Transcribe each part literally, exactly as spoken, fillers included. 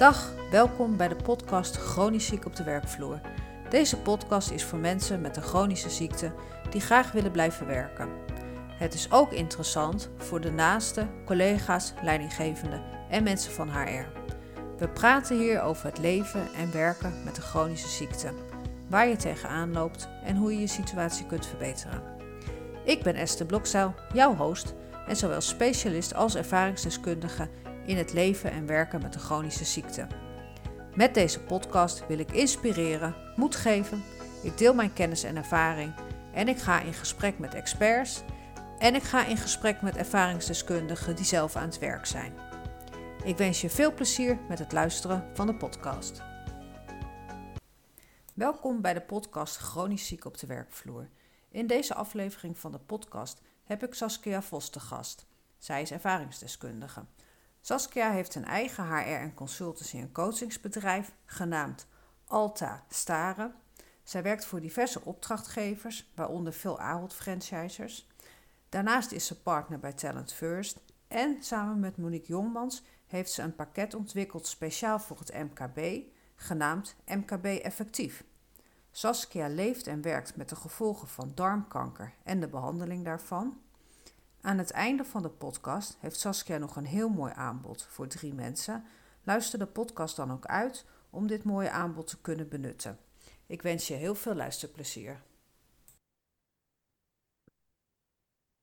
Dag, welkom bij de podcast Chronisch ziek op de werkvloer. Deze podcast is voor mensen met een chronische ziekte die graag willen blijven werken. Het is ook interessant voor de naasten, collega's, leidinggevenden en mensen van H R. We praten hier over het leven en werken met een chronische ziekte, waar je tegenaan loopt en hoe je je situatie kunt verbeteren. Ik ben Esther Blokzijl, jouw host en zowel specialist als ervaringsdeskundige in het leven en werken met een chronische ziekte. Met deze podcast wil ik inspireren, moed geven, ik deel mijn kennis en ervaring en ik ga in gesprek met experts en ik ga in gesprek met ervaringsdeskundigen die zelf aan het werk zijn. Ik wens je veel plezier met het luisteren van de podcast. Welkom bij de podcast Chronisch ziek op de werkvloer. In deze aflevering van de podcast heb ik Saskia Vos te gast. Zij is ervaringsdeskundige. Saskia heeft een eigen H R en consultancy en coachingsbedrijf genaamd Altastare. Zij werkt voor diverse opdrachtgevers, waaronder veel Ahold franchisers. Daarnaast is ze partner bij Talent First en samen met Monique Jongmans heeft ze een pakket ontwikkeld speciaal voor het M K B, genaamd M K B Effectief. Saskia leeft en werkt met de gevolgen van darmkanker en de behandeling daarvan. Aan het einde van de podcast heeft Saskia nog een heel mooi aanbod voor drie mensen. Luister de podcast dan ook uit om dit mooie aanbod te kunnen benutten. Ik wens je heel veel luisterplezier.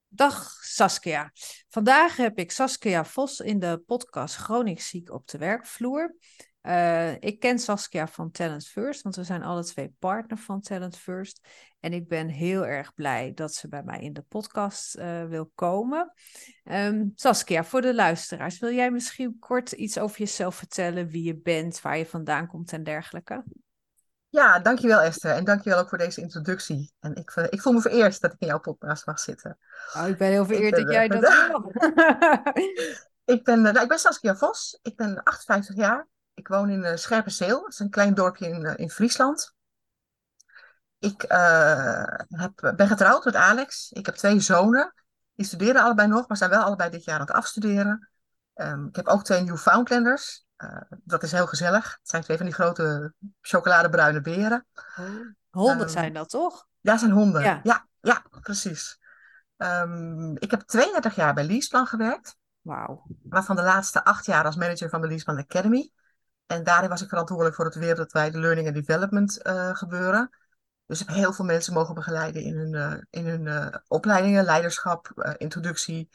Dag Saskia. Vandaag heb ik Saskia Vos in de podcast Chronisch ziek op de werkvloer. Uh, ik ken Saskia van Talent First, want we zijn alle twee partner van Talent First. En ik ben heel erg blij dat ze bij mij in de podcast uh, wil komen. Um, Saskia, voor de luisteraars, wil jij misschien kort iets over jezelf vertellen? Wie je bent, waar je vandaan komt en dergelijke? Ja, dankjewel Esther. En dankjewel ook voor deze introductie. En ik, uh, ik voel me vereerd dat ik in jouw podcast mag zitten. Oh, ik ben heel vereerd ik, dat uh, jij dat wil. ik, ben, uh, nou, ik ben Saskia Vos. Ik ben achtenvijftig jaar. Ik woon in uh, Scherpenzeel, dat is een klein dorpje in, uh, in Friesland. Ik uh, heb, ben getrouwd met Alex. Ik heb twee zonen. Die studeren allebei nog, maar zijn wel allebei dit jaar aan het afstuderen. Um, ik heb ook twee Newfoundlanders. Uh, dat is heel gezellig. Het zijn twee van die grote chocoladebruine beren. Honden um, zijn dat toch? Ja, zijn honden. Ja, ja, ja precies. Um, ik heb tweeëndertig jaar bij Leaseplan gewerkt. Wauw. Waarvan de laatste acht jaar als manager van de Leaseplan Academy. En daarin was ik verantwoordelijk voor het wereldwijde learning en development uh, gebeuren. Dus ik heb heel veel mensen mogen begeleiden in hun, uh, in hun uh, opleidingen, leiderschap, uh, introductie,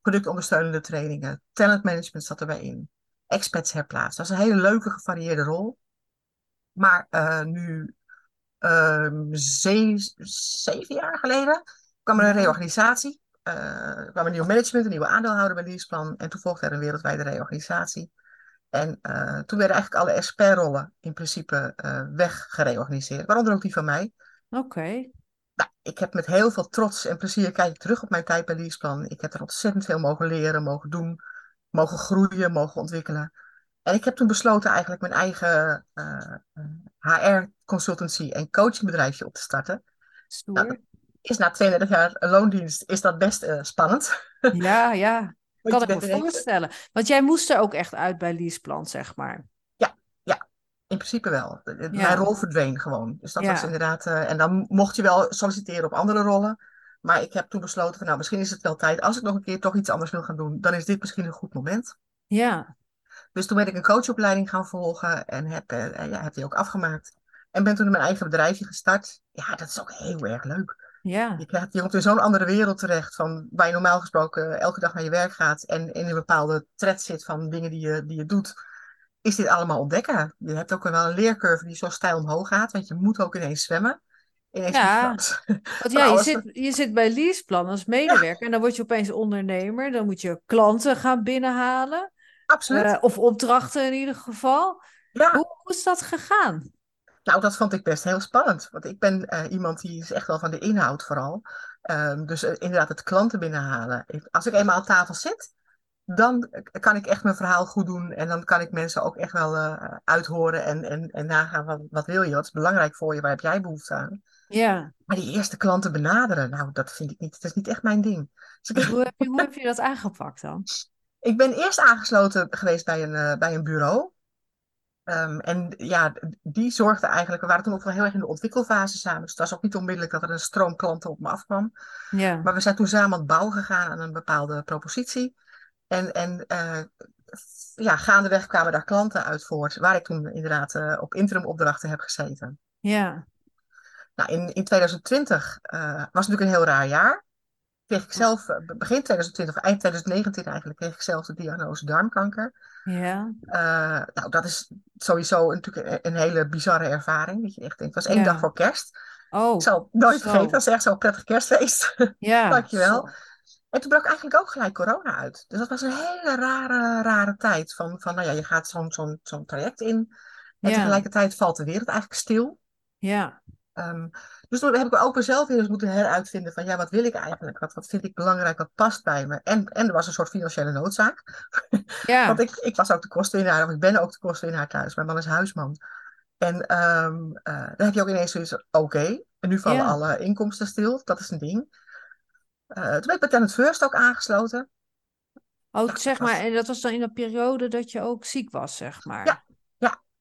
productondersteunende trainingen. Talentmanagement zat erbij in. Expats herplaatst. Dat is een hele leuke, gevarieerde rol. Maar uh, nu uh, ze- zeven jaar geleden kwam er een reorganisatie. Uh, er kwam een nieuw management, een nieuwe aandeelhouder bij Leaseplan. En toen volgde er een wereldwijde reorganisatie. En uh, toen werden eigenlijk alle expertrollen in principe uh, weggereorganiseerd. Waaronder ook die van mij. Oké. Okay. Nou, ik heb met heel veel trots en plezier kijk ik terug op mijn tijd bij Leaseplan. Ik heb er ontzettend veel mogen leren, mogen doen, mogen groeien, mogen ontwikkelen. En ik heb toen besloten eigenlijk mijn eigen uh, H R-consultancy en coachingbedrijfje op te starten. Stoer. Nou, is na tweeëndertig jaar loondienst is dat best uh, spannend. Ja, ja. Kan ik me voorstellen. Want jij moest er ook echt uit bij Leaseplan, zeg maar. Ja, ja, in principe wel. Ja. Mijn rol verdween gewoon. Dus dat ja. was inderdaad... Uh, en dan mocht je wel solliciteren op andere rollen. Maar ik heb toen besloten van... Nou, misschien is het wel tijd. Als ik nog een keer toch iets anders wil gaan doen... dan is dit misschien een goed moment. Ja. Dus toen ben ik een coachopleiding gaan volgen. En heb, uh, ja, heb die ook afgemaakt. En ben toen mijn eigen bedrijfje gestart. Ja, dat is ook heel erg leuk. Ja. Je, krijgt, je komt in zo'n andere wereld terecht, van waar je normaal gesproken elke dag naar je werk gaat en in een bepaalde tred zit van dingen die je, die je doet, is dit allemaal ontdekken. Je hebt ook wel een leercurve die zo steil omhoog gaat, want je moet ook ineens zwemmen. Ineens ja, want ja, je, zit, je zit bij Leaseplan als medewerker ja. en dan word je opeens ondernemer, dan moet je klanten gaan binnenhalen. Absoluut. Uh, of opdrachten in ieder geval. Ja. Hoe is dat gegaan? Nou, dat vond ik best heel spannend. Want ik ben uh, iemand die is echt wel van de inhoud vooral. Um, dus uh, inderdaad het klanten binnenhalen. Ik, als ik eenmaal aan tafel zit, dan kan ik echt mijn verhaal goed doen. En dan kan ik mensen ook echt wel uh, uithoren en, en, en nagaan van, wat wil je? Wat is belangrijk voor je? Waar heb jij behoefte aan? Ja. Maar die eerste klanten benaderen, nou dat vind ik niet. Dat is niet echt mijn ding. Dus ik... hoe, heb je, hoe heb je dat aangepakt dan? Ik ben eerst aangesloten geweest bij een, uh, bij een bureau. Um, en ja, die zorgde eigenlijk, we waren toen ook wel heel erg in de ontwikkelfase samen. Dus het was ook niet onmiddellijk dat er een stroom klanten op me afkwam. Ja. Maar we zijn toen samen aan het bouw gegaan aan een bepaalde propositie. En, en uh, ja, gaandeweg kwamen daar klanten uit voort, waar ik toen inderdaad uh, op interim opdrachten heb gezeten. Ja. Nou, in, in twintig twintig uh, was natuurlijk een heel raar jaar. Kreeg ik zelf, begin twintig twintig, eind twintig negentien eigenlijk, kreeg ik zelf de diagnose darmkanker. Ja. Uh, nou, dat is sowieso natuurlijk een, een hele bizarre ervaring. Dat je echt denkt, het was één ja. dag voor kerst. Oh, ik zal nooit zo. vergeten, dat was echt zo'n prettig kerstfeest. Ja. Dankjewel. Zo. En toen brak eigenlijk ook gelijk corona uit. Dus dat was een hele rare, rare tijd. Van, van nou ja, je gaat zo'n, zo'n, zo'n traject in. En ja. tegelijkertijd valt de wereld eigenlijk stil. Ja. Um, dus toen heb ik ook mezelf weer eens moeten heruitvinden van ja, wat wil ik eigenlijk? Wat, wat vind ik belangrijk? Wat past bij me? En, en er was een soort financiële noodzaak. Ja. Want ik, ik was ook de kostenwinnaar, of ik ben ook de kostenwinnaar thuis. Mijn man is huisman. En um, uh, dan heb je ook ineens zoiets, oké, okay, en nu vallen ja. alle inkomsten stil. Dat is een ding. Uh, toen ben ik bij Talent First ook aangesloten. Oh, dat zeg was... maar, en dat was dan in een periode dat je ook ziek was, zeg maar. Ja.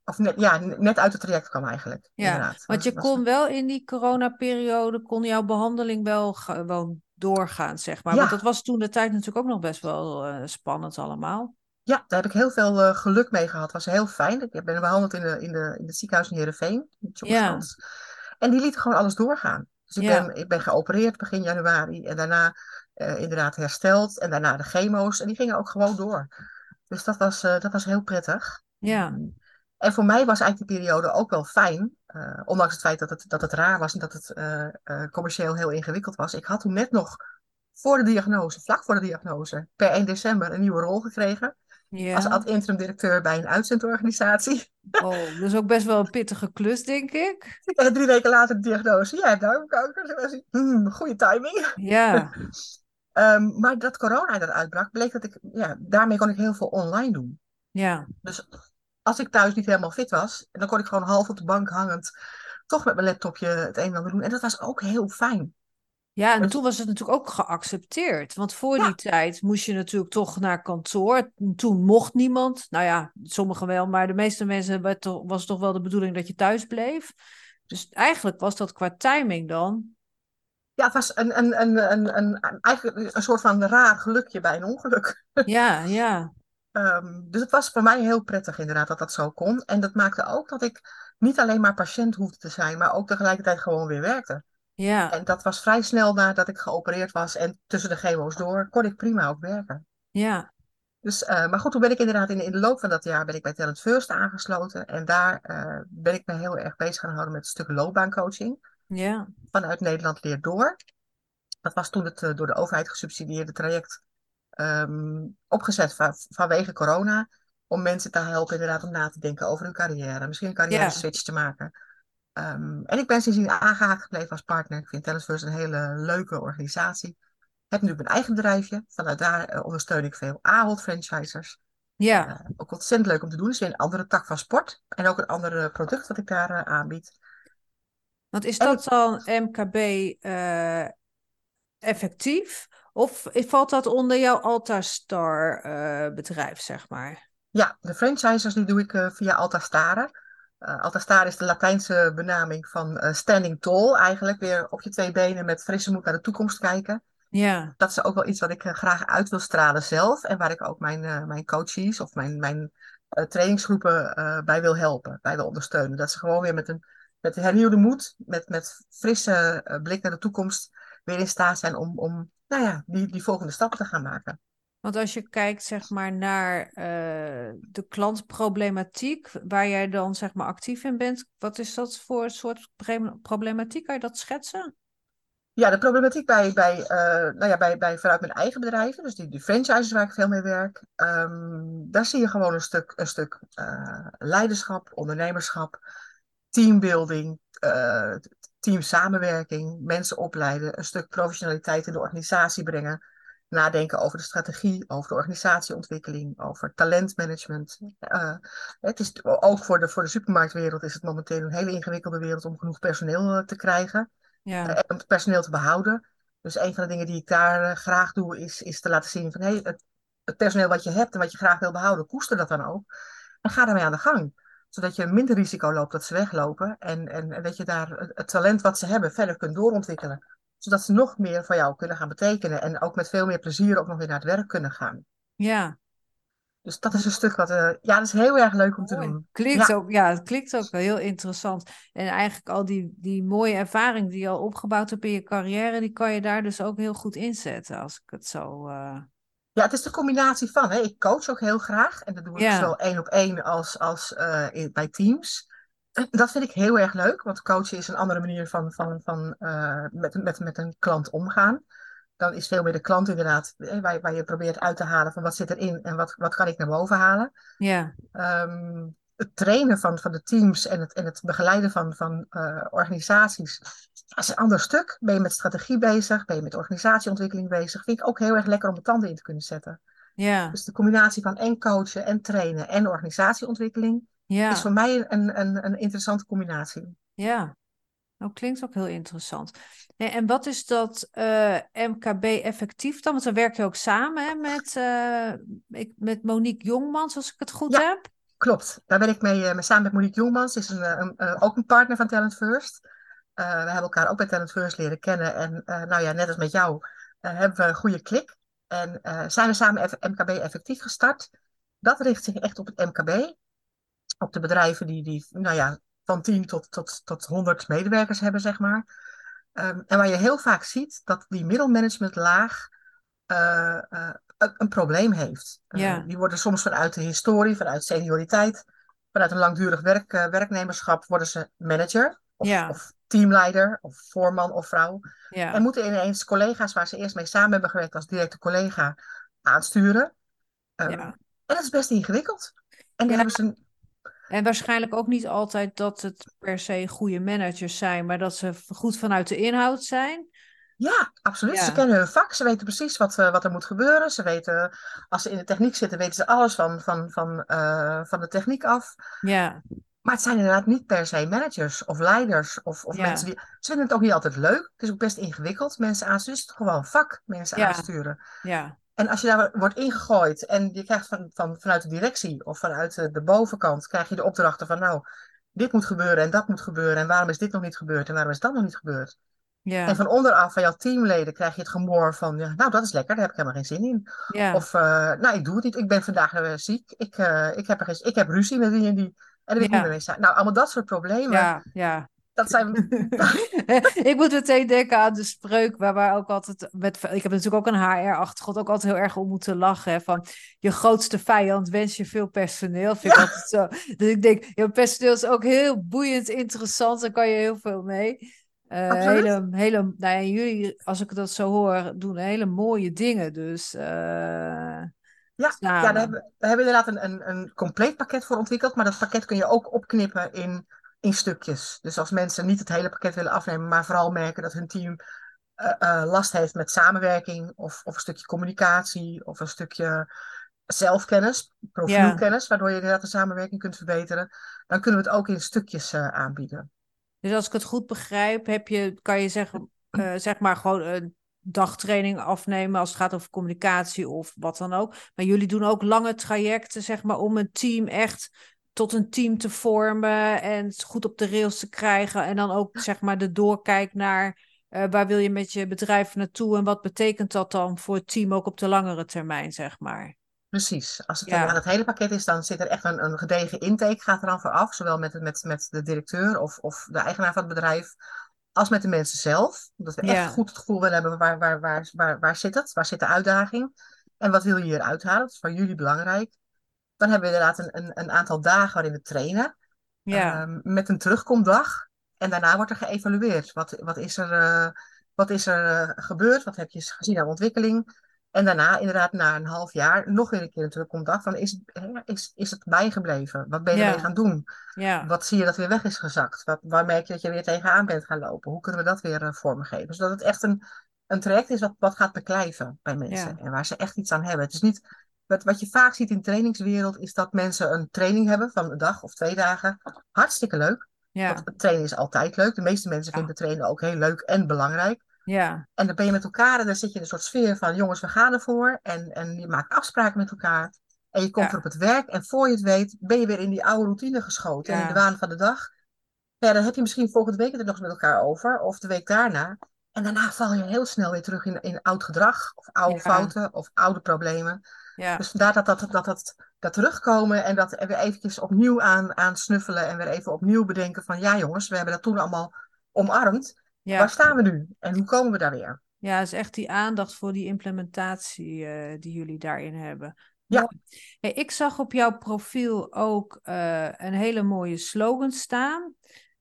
Of net, ja, net uit het traject kwam eigenlijk. Ja, inderdaad. Want je kon wel in die coronaperiode, kon jouw behandeling wel gewoon doorgaan, zeg maar. Ja. Want dat was toen de tijd natuurlijk ook nog best wel uh, spannend allemaal. Ja, daar heb ik heel veel uh, geluk mee gehad. Dat was heel fijn. Ik ben behandeld in, de, in, de, in het ziekenhuis in Heerenveen. Ja. En die liet gewoon alles doorgaan. Dus ik, ja. ben, ik ben geopereerd begin januari. En daarna uh, inderdaad hersteld. En daarna de chemo's. En die gingen ook gewoon door. Dus dat was, uh, dat was heel prettig. Ja. En voor mij was eigenlijk die periode ook wel fijn. Uh, ondanks het feit dat het, dat het raar was en dat het uh, uh, commercieel heel ingewikkeld was. Ik had toen net nog voor de diagnose, vlak voor de diagnose, per één december een nieuwe rol gekregen. Yeah. Als ad-interim directeur bij een uitzendorganisatie. Oh, dus ook best wel een pittige klus, denk ik. En drie weken later de diagnose. Ja, darmkanker. Hmm, goede timing. Ja. Yeah. um, maar dat corona er uitbrak, bleek dat ik... Ja, daarmee kon ik heel veel online doen. Ja. Yeah. Dus... Als ik thuis niet helemaal fit was, dan kon ik gewoon half op de bank hangend toch met mijn laptopje het een en ander doen. En dat was ook heel fijn. Ja, en dus... toen was het natuurlijk ook geaccepteerd. Want voor ja. die tijd moest je natuurlijk toch naar kantoor. Toen mocht niemand. Nou ja, sommigen wel, maar de meeste mensen was toch wel de bedoeling dat je thuis bleef. Dus eigenlijk was dat qua timing dan... Ja, het was een, een, een, een, een, eigenlijk een soort van raar gelukje bij een ongeluk. Ja, ja. Um, dus het was voor mij heel prettig inderdaad dat dat zo kon. En dat maakte ook dat ik niet alleen maar patiënt hoefde te zijn, maar ook tegelijkertijd gewoon weer werkte. Ja. En dat was vrij snel nadat ik geopereerd was en tussen de chemo's door kon ik prima ook werken. Ja. Dus, uh, maar goed, toen ben ik inderdaad in, in de loop van dat jaar ben ik bij Talent First aangesloten. En daar uh, ben ik me heel erg bezig gaan houden met een stuk loopbaancoaching. Ja. Vanuit Nederland Leer Door. Dat was toen het uh, door de overheid gesubsidieerde traject. Um, opgezet van, vanwege corona, om mensen te helpen inderdaad om na te denken over hun carrière. Misschien een carrière yeah. switch te maken. Um, en ik ben sindsdien aangehaakt gebleven als partner. Ik vind Talent First een hele leuke organisatie. Heb nu mijn eigen bedrijfje. Vanuit daar uh, ondersteun ik veel Ahold franchisers. Yeah. Uh, ook ontzettend leuk om te doen. Dus weer een andere tak van sport. En ook een ander product dat ik daar uh, aanbied. Want is en dat ik... dan M K B uh, effectief? Of valt dat onder jouw Altastare uh, bedrijf, zeg maar? Ja, de franchisers die doe ik uh, via Altastare. Uh, Altastare is de Latijnse benaming van uh, standing tall. Eigenlijk weer op je twee benen met frisse moed naar de toekomst kijken. Ja. Dat is ook wel iets wat ik uh, graag uit wil stralen zelf. En waar ik ook mijn, uh, mijn coaches of mijn, mijn uh, trainingsgroepen uh, bij wil helpen. Bij wil ondersteunen. Dat ze gewoon weer met een met hernieuwde moed, met, met frisse uh, blik naar de toekomst weer in staat zijn om... om Nou ja, die, die volgende stap te gaan maken. Want als je kijkt zeg maar, naar uh, de klantproblematiek... waar jij dan zeg maar, actief in bent... wat is dat voor soort problematiek? Kan je dat schetsen? Ja, de problematiek bij, bij, uh, nou ja, bij, bij vanuit mijn eigen bedrijven... dus die, die franchises waar ik veel mee werk... Um, daar zie je gewoon een stuk, een stuk uh, leiderschap, ondernemerschap... teambuilding... Uh, teamsamenwerking, mensen opleiden, een stuk professionaliteit in de organisatie brengen, nadenken over de strategie, over de organisatieontwikkeling, over talentmanagement. Uh, het is ook voor de, voor de supermarktwereld is het momenteel een hele ingewikkelde wereld om genoeg personeel te krijgen ja. uh, en om het personeel te behouden. Dus een van de dingen die ik daar uh, graag doe is, is te laten zien van hey, het, het personeel wat je hebt en wat je graag wil behouden, koester dat dan ook en ga daarmee aan de gang. zodat je minder risico loopt dat ze weglopen. En, en, en dat je daar het talent wat ze hebben verder kunt doorontwikkelen. Zodat ze nog meer van jou kunnen gaan betekenen. En ook met veel meer plezier ook nog weer naar het werk kunnen gaan. Ja. Dus dat is een stuk wat... Uh, ja, dat is heel erg leuk om te mooi. doen. Klinkt ja. Ook, ja, het klinkt ook wel heel interessant. En eigenlijk al die, die mooie ervaring die je al opgebouwd hebt in je carrière... die kan je daar dus ook heel goed inzetten, als ik het zo... Uh... Ja, het is de combinatie van... Hè. Ik coach ook heel graag. En dat doe ik ja. zowel één op één als, als uh, in, bij teams. Dat vind ik heel erg leuk. Want coachen is een andere manier van, van, van uh, met, met, met een klant omgaan. Dan is veel meer de klant inderdaad, waar, waar je probeert uit te halen van wat zit erin en wat, wat kan ik naar boven halen. Ja. Um, het trainen van, van de teams en het, en het begeleiden van, van uh, organisaties, dat is een ander stuk. Ben je met strategie bezig, ben je met organisatieontwikkeling bezig, vind ik ook heel erg lekker om de tanden in te kunnen zetten. Ja. Dus de combinatie van en coachen en trainen en organisatieontwikkeling ja. is voor mij een, een, een interessante combinatie. Ja. Nou, klinkt ook heel interessant. Nee, en wat is dat uh, M K B effectief dan? Want dan werk je ook samen hè, met, uh, ik, met Monique Jongmans, als ik het goed ja, heb. Klopt, daar ben ik mee uh, samen met Monique Jongmans. Ze is een, een, uh, ook een partner van Talent First. Uh, we hebben elkaar ook bij Talent First leren kennen. En uh, nou ja, net als met jou uh, hebben we een goede klik. En uh, zijn we samen M K B effectief gestart. Dat richt zich echt op het M K B. Op de bedrijven die, die nou ja... van tien tot, tot, tot honderd medewerkers hebben, zeg maar. Um, en waar je heel vaak ziet dat die middelmanagementlaag uh, uh, een probleem heeft. Ja. Uh, die worden soms vanuit de historie, vanuit senioriteit, vanuit een langdurig werk, uh, werknemerschap worden ze manager of, ja. of teamleider of voorman of vrouw. Ja. En moeten ineens collega's waar ze eerst mee samen hebben gewerkt als directe collega aansturen. Um, ja. En dat is best ingewikkeld. En daar ja. hebben ze... Een, En waarschijnlijk ook niet altijd dat het per se goede managers zijn, maar dat ze goed vanuit de inhoud zijn. Ja, absoluut. Ja. Ze kennen hun vak, ze weten precies wat, wat er moet gebeuren. Ze weten, als ze in de techniek zitten, weten ze alles van, van, van, uh, van de techniek af. Ja. Maar het zijn inderdaad niet per se managers of leiders of, of ja. mensen die... Ze vinden het ook niet altijd leuk. Het is ook best ingewikkeld. Mensen aansturen, het is gewoon vak, mensen ja. aansturen. Ja. En als je daar wordt ingegooid en je krijgt van, van, vanuit de directie of vanuit de, de bovenkant... krijg je de opdrachten van nou, dit moet gebeuren en dat moet gebeuren... en waarom is dit nog niet gebeurd en waarom is dat nog niet gebeurd? Ja. En van onderaf, van jouw teamleden, krijg je het gemoor van... Ja, nou, dat is lekker, daar heb ik helemaal geen zin in. Ja. Of, uh, nou, ik doe het niet, ik ben vandaag weer ziek. Ik, uh, ik, heb, er geen, ik heb ruzie met die en die. En daar ben ik ja. niet meer mee staan. Nou, allemaal dat soort problemen... Ja, ja. Dat zijn... Ik moet meteen denken aan de spreuk waar, waar ook altijd met, ik heb natuurlijk ook een H R-achtergrond, ook altijd heel erg om moeten lachen. Hè, van je grootste vijand wens je veel personeel. Vind ik ja. altijd zo. Dus ik denk, ja, personeel is ook heel boeiend, interessant. Daar kan je heel veel mee. Uh, hele, hele, nou ja, jullie, als ik dat zo hoor, doen hele mooie dingen. Dus. Uh... Ja, ja daar, hebben, daar hebben we inderdaad een, een, een compleet pakket voor ontwikkeld. Maar dat pakket kun je ook opknippen in. In stukjes. Dus als mensen niet het hele pakket willen afnemen, maar vooral merken dat hun team uh, uh, last heeft met samenwerking of, of een stukje communicatie of een stukje zelfkennis, profielkennis, ja. waardoor je inderdaad de samenwerking kunt verbeteren, dan kunnen we het ook in stukjes uh, aanbieden. Dus als ik het goed begrijp, heb je, kan je zeggen, uh, zeg maar gewoon een dagtraining afnemen als het gaat over communicatie of wat dan ook. Maar jullie doen ook lange trajecten, zeg maar, om een team echt tot een team te vormen en het goed op de rails te krijgen. En dan ook zeg maar de doorkijk naar uh, waar wil je met je bedrijf naartoe en wat betekent dat dan voor het team ook op de langere termijn, zeg maar. Precies. Als het ja. aan het hele pakket is, dan zit er echt een, een gedegen intake, gaat er dan vooraf. Zowel met, met, met de directeur of, of de eigenaar van het bedrijf als met de mensen zelf. Omdat we ja. echt goed het gevoel willen hebben waar, waar, waar, waar, waar zit het? Waar zit de uitdaging? En wat wil je hier uithalen? Dat is voor jullie belangrijk. Dan hebben we inderdaad een, een, een aantal dagen waarin we trainen. Ja. Um, met een terugkomdag. En daarna wordt er geëvalueerd. Wat, wat is er, uh, wat is er uh, gebeurd? Wat heb je gezien aan ontwikkeling? En daarna inderdaad na een half jaar nog weer een keer een terugkomdag. Dan is, is, is het bijgebleven. Wat ben je ja. ermee gaan doen? Ja. Wat zie je dat weer weg is gezakt? Wat, waar merk je dat je weer tegenaan bent gaan lopen? Hoe kunnen we dat weer uh, vormgeven? Zodat het echt een, een traject is wat, wat gaat beklijven bij mensen. Ja. En waar ze echt iets aan hebben. Het is niet... Wat, wat je vaak ziet in de trainingswereld is dat mensen een training hebben van een dag of twee dagen. Hartstikke leuk. Ja. Want trainen is altijd leuk. De meeste mensen ja. vinden trainen ook heel leuk en belangrijk. Ja. En dan ben je met elkaar en dan zit je in een soort sfeer van jongens, we gaan ervoor. En, en je maakt afspraken met elkaar. En je komt ja. op het werk en voor je het weet ben je weer in die oude routine geschoten. Ja. En in de waan van de dag. Ja, dan heb je misschien volgende week het er nog met elkaar over. Of de week daarna. En daarna val je heel snel weer terug in, in oud gedrag. Of oude ja. fouten. Of oude problemen. Ja. Dus vandaar dat dat, dat, dat, dat, dat terugkomen. En dat er weer eventjes opnieuw aan, aan snuffelen. En weer even opnieuw bedenken van... Ja jongens, we hebben dat toen allemaal omarmd. Ja. Waar staan we nu? En hoe komen we daar weer? Ja, is echt die aandacht voor die implementatie uh, die jullie daarin hebben. Ja. Hey, ik zag op jouw profiel ook uh, een hele mooie slogan staan.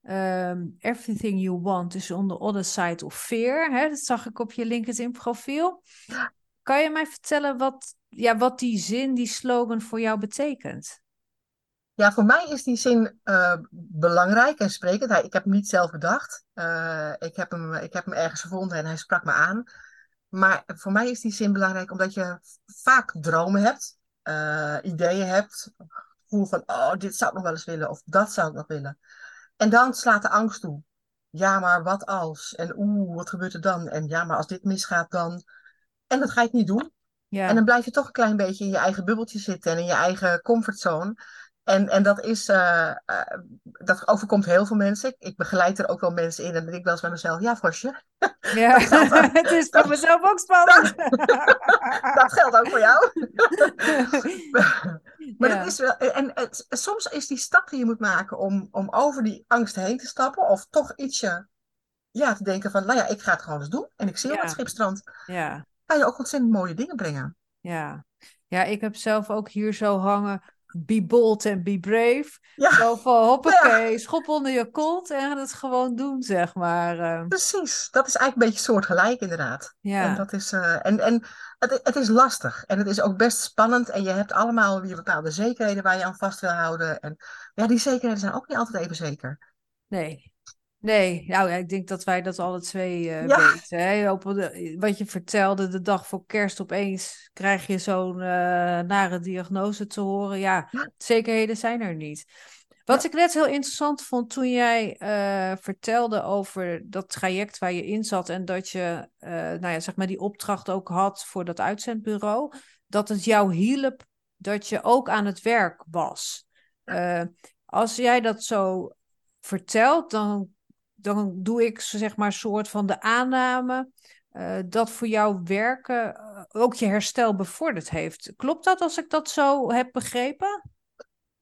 Um, everything you want is on the other side of fear. Hè? Dat zag ik op je LinkedIn profiel. Ja. Kan je mij vertellen wat, ja, wat die zin, die slogan voor jou betekent? Ja, voor mij is die zin uh, belangrijk en sprekend. Hij, ik heb hem niet zelf bedacht. Uh, ik, heb hem, ik heb hem ergens gevonden en hij sprak me aan. Maar voor mij is die zin belangrijk omdat je vaak dromen hebt, uh, ideeën hebt, gevoel van oh, dit zou ik nog wel eens willen of dat zou ik nog willen. En dan slaat de angst toe. Ja, maar wat als? En oeh, wat gebeurt er dan? En ja, maar als dit misgaat dan... En dat ga je niet doen. Ja. En dan blijf je toch een klein beetje in je eigen bubbeltje zitten en in je eigen comfortzone. En, en dat is, uh, uh, dat overkomt heel veel mensen. Ik, ik begeleid er ook wel mensen in en denk ik wel eens bij mezelf, ja Vosje. Ja, het is voor mezelf ook spannend. Dat geldt ook voor jou. maar maar ja. dat is wel, en het, soms is die stap die je moet maken om, om over die angst heen te stappen of toch ietsje ja, te denken van, nou ja, ik ga het gewoon eens doen en ik zie ja. op het Schipstrand. Ja. Ga je ook ontzettend mooie dingen brengen. Ja. Ja, ik heb zelf ook hier zo hangen. Be bold en be brave. Ja. Zo van, hoppakee, ja. schop onder je kont en het gewoon doen, zeg maar. Precies, dat is eigenlijk een beetje soortgelijk inderdaad. Ja. En, dat is, uh, en, en het, het is lastig en het is ook best spannend en je hebt allemaal weer bepaalde zekerheden waar je aan vast wil houden. En ja, die zekerheden zijn ook niet altijd even zeker. Nee. Nee, nou ja, ik denk dat wij dat alle twee uh, ja. weten. Hè? Op de, wat je vertelde, de dag voor kerst opeens krijg je zo'n uh, nare diagnose te horen. Ja, ja, zekerheden zijn er niet. Wat ja. ik net heel interessant vond toen jij uh, vertelde over dat traject waar je in zat... en dat je uh, nou ja, zeg maar die opdracht ook had voor dat uitzendbureau... dat het jou hielp dat je ook aan het werk was. Uh, als jij dat zo vertelt, dan... dan doe ik zeg maar soort van de aanname uh, dat voor jou werken uh, ook je herstel bevorderd heeft. Klopt dat als ik dat zo heb begrepen?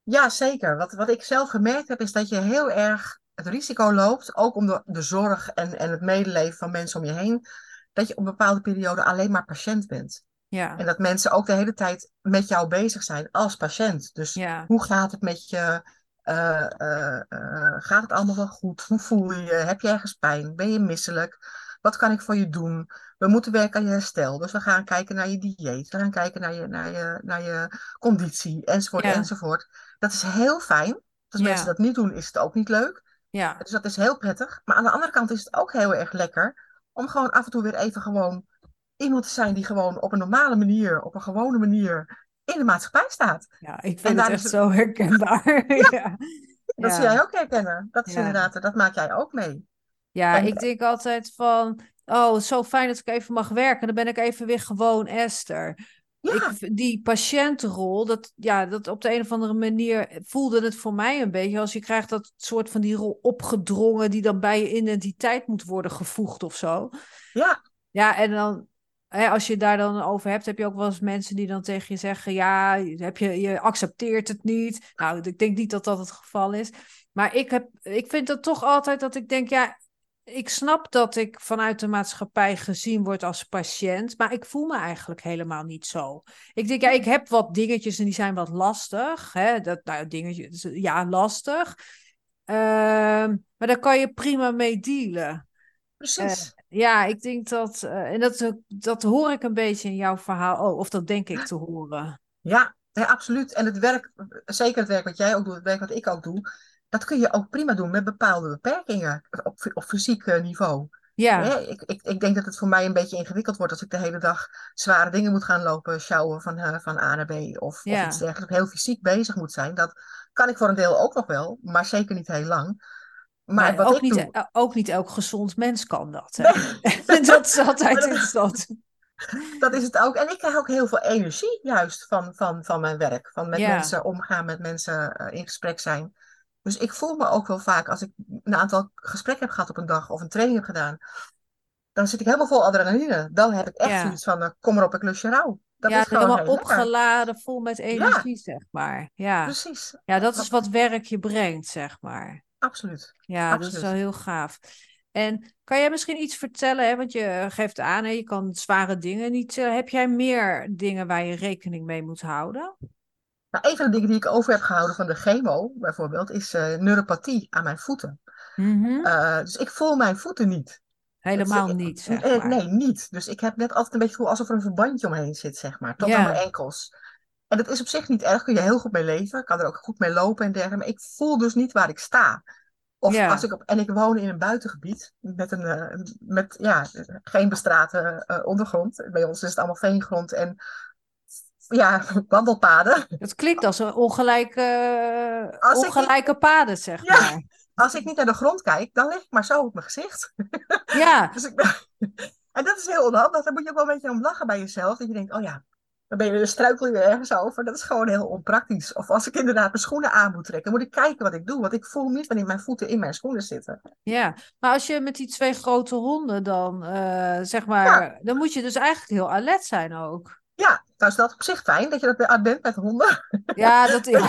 Ja, zeker. Wat, wat ik zelf gemerkt heb is dat je heel erg het risico loopt, ook om de, de zorg en, en het medeleven van mensen om je heen, dat je op een bepaalde periode alleen maar patiënt bent. Ja. En dat mensen ook de hele tijd met jou bezig zijn als patiënt. Dus ja. hoe gaat het met je... Uh, uh, uh, gaat het allemaal wel goed? Hoe voel je je? Heb je ergens pijn? Ben je misselijk? Wat kan ik voor je doen? We moeten werken aan je herstel. Dus we gaan kijken naar je dieet. We gaan kijken naar je, naar je, naar je conditie. Enzovoort, ja. enzovoort. Dat is heel fijn. Als ja. mensen dat niet doen, is het ook niet leuk. Ja. Dus dat is heel prettig. Maar aan de andere kant is het ook heel erg lekker... om gewoon af en toe weer even gewoon... iemand te zijn die gewoon op een normale manier... op een gewone manier... in de maatschappij staat. Ja, ik vind het echt is... zo herkenbaar. Ja, ja. Dat ja. zie jij ook herkennen. Dat is ja. inderdaad, dat maak jij ook mee. Ja, en... ik denk altijd van... oh, zo fijn dat ik even mag werken. Dan ben ik even weer gewoon Esther. Ja. Ik, die patiëntenrol, dat, ja, dat op de een of andere manier... voelde het voor mij een beetje... als je krijgt dat soort van die rol opgedrongen... die dan bij je identiteit moet worden gevoegd of zo. Ja. Ja, en dan... He, als je daar dan over hebt, heb je ook wel eens mensen die dan tegen je zeggen... ja, heb je, je accepteert het niet. Nou, ik denk niet dat dat het geval is. Maar ik, heb, ik vind dat toch altijd dat ik denk... ja, ik snap dat ik vanuit de maatschappij gezien word als patiënt... maar ik voel me eigenlijk helemaal niet zo. Ik denk, ja, ik heb wat dingetjes en die zijn wat lastig. Hè? Dat, nou, dingetjes, ja, lastig. Uh, maar daar kan je prima mee dealen. Precies. Uh, Ja, ik denk dat... Uh, en dat, dat hoor ik een beetje in jouw verhaal. Oh, of dat denk ik te horen. Ja, nee, absoluut. En het werk, zeker het werk wat jij ook doet, het werk wat ik ook doe... dat kun je ook prima doen met bepaalde beperkingen op, op fysiek niveau. Ja. Nee, ik, ik, ik denk dat het voor mij een beetje ingewikkeld wordt... als ik de hele dag zware dingen moet gaan lopen... sjouwen van, uh, van A naar B of, ja. of iets dergelijks. Heel fysiek bezig moet zijn. Dat kan ik voor een deel ook nog wel, maar zeker niet heel lang... Maar nee, ook, niet, doe... ook niet elk gezond mens kan dat. Hè? Nee. Dat is altijd interessant. Dat is het ook. En ik krijg ook heel veel energie juist van, van, van mijn werk. Van met ja. mensen omgaan, met mensen uh, in gesprek zijn. Dus ik voel me ook wel vaak, als ik een aantal gesprekken heb gehad op een dag of een training heb gedaan, dan zit ik helemaal vol adrenaline. Dan heb ik echt ja. iets van, uh, kom erop, ik lus je rauw. Dat ja, is gewoon helemaal opgeladen, vol met energie, ja. zeg maar. Ja, precies. Ja, dat is wat werk je brengt, zeg maar. Absoluut. Ja, Absoluut. Dat is wel heel gaaf. En kan jij misschien iets vertellen, hè? Want je geeft aan, hè, je kan zware dingen niet... Uh, heb jij meer dingen waar je rekening mee moet houden? Nou, een van de dingen die ik over heb gehouden van de chemo, bijvoorbeeld, is uh, neuropathie aan mijn voeten. Mm-hmm. Uh, dus ik voel mijn voeten niet. Helemaal dus, niet, zeg maar. Nee, niet. Dus ik heb net altijd een beetje gevoel alsof er een verbandje omheen zit, zeg maar. Tot ja. aan mijn enkels. En dat is op zich niet erg. Kun je heel goed mee leven. Kan er ook goed mee lopen en dergelijke. Maar ik voel dus niet waar ik sta. Of ja. als ik op, en ik woon in een buitengebied. Met, een, uh, met ja, geen bestrate uh, ondergrond. Bij ons is het allemaal veengrond en ja, wandelpaden. Het klinkt als een ongelijke, uh, als ongelijke ik... paden, zeg ja. maar. Als ik niet naar de grond kijk, dan lig ik maar zo op mijn gezicht. Ja. Dus ik ben... En dat is heel onhandig. Daar moet je ook wel een beetje om lachen bij jezelf. Dat je denkt, oh ja, dan ben je weer struikel je weer ergens over. Dat is gewoon heel onpraktisch. Of als ik inderdaad mijn schoenen aan moet trekken, moet ik kijken wat ik doe. Want ik voel niet wanneer mijn voeten in mijn schoenen zitten. Ja, maar als je met die twee grote honden dan, uh, zeg maar... Ja. Dan moet je dus eigenlijk heel alert zijn ook. Ja, nou is dat op zich fijn, dat je dat aan bent met honden. Ja, dat, ja.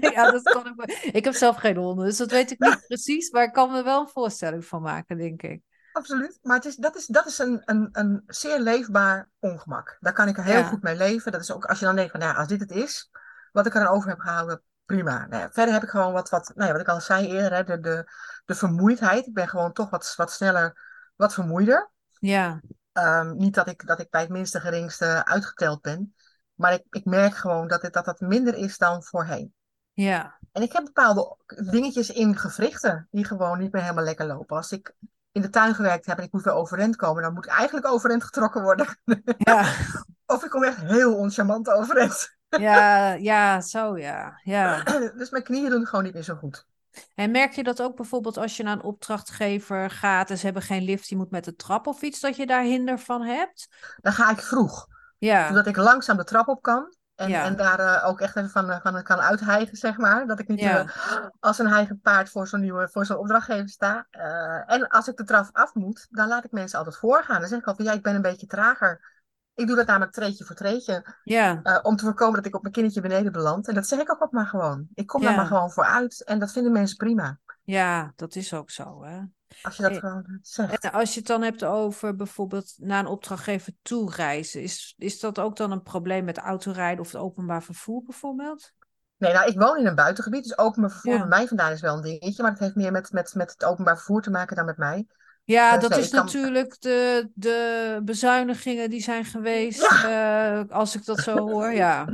ja, dat kan ik wel. Ik heb zelf geen honden, dus dat weet ik niet precies. Maar ik kan me wel een voorstelling van maken, denk ik. Absoluut, maar het is, dat is, dat is een, een, een zeer leefbaar ongemak. Daar kan ik er heel ja. goed mee leven. Dat is ook als je dan denkt, van, nou, als dit het is, wat ik er aan over heb gehouden, prima. Nou ja, verder heb ik gewoon wat, wat, nou ja, wat ik al zei eerder, hè, de, de, de vermoeidheid. Ik ben gewoon toch wat, wat sneller, wat vermoeider. Ja. Um, niet dat ik, dat ik bij het minste geringste uitgeteld ben. Maar ik, ik merk gewoon dat, het, dat dat minder is dan voorheen. Ja. En ik heb bepaalde dingetjes in gewrichten die gewoon niet meer helemaal lekker lopen. Als ik in de tuin gewerkt heb en ik moet weer overeind komen, dan moet ik eigenlijk overeind getrokken worden. Ja. Of ik kom echt heel oncharmant overeind. Ja, ja, zo ja. ja. Dus mijn knieën doen gewoon niet meer zo goed. En merk je dat ook bijvoorbeeld als je naar een opdrachtgever gaat en ze hebben geen lift, je moet met de trap of iets, dat je daar hinder van hebt? Dan ga ik vroeg. Ja. Zodat ik langzaam de trap op kan. En, ja. en daar uh, ook echt even van, van kan uithijgen, zeg maar. Dat ik niet ja. uh, als een hijgend paard voor zo'n, nieuwe, voor zo'n opdrachtgever sta. Uh, en als ik de trap af moet, dan laat ik mensen altijd voorgaan. Dan zeg ik altijd, ja, ik ben een beetje trager. Ik doe dat namelijk treetje voor treetje. Ja. Uh, om te voorkomen dat ik op mijn kindertje beneden beland. En dat zeg ik ook maar gewoon. Ik kom ja. daar maar gewoon voor uit. En dat vinden mensen prima. Ja, dat is ook zo, hè. Als je dat en, gewoon zegt. En als je het dan hebt over bijvoorbeeld naar een opdrachtgever toe reizen. Is, is dat ook dan een probleem met autorijden of het openbaar vervoer bijvoorbeeld? Nee, nou, ik woon in een buitengebied. Dus openbaar vervoer ja. bij mij vandaan is wel een dingetje. Maar het heeft meer met, met, met het openbaar vervoer te maken dan met mij. Ja, dat is natuurlijk de, de bezuinigingen die zijn geweest, ja. uh, als ik dat zo hoor, ja.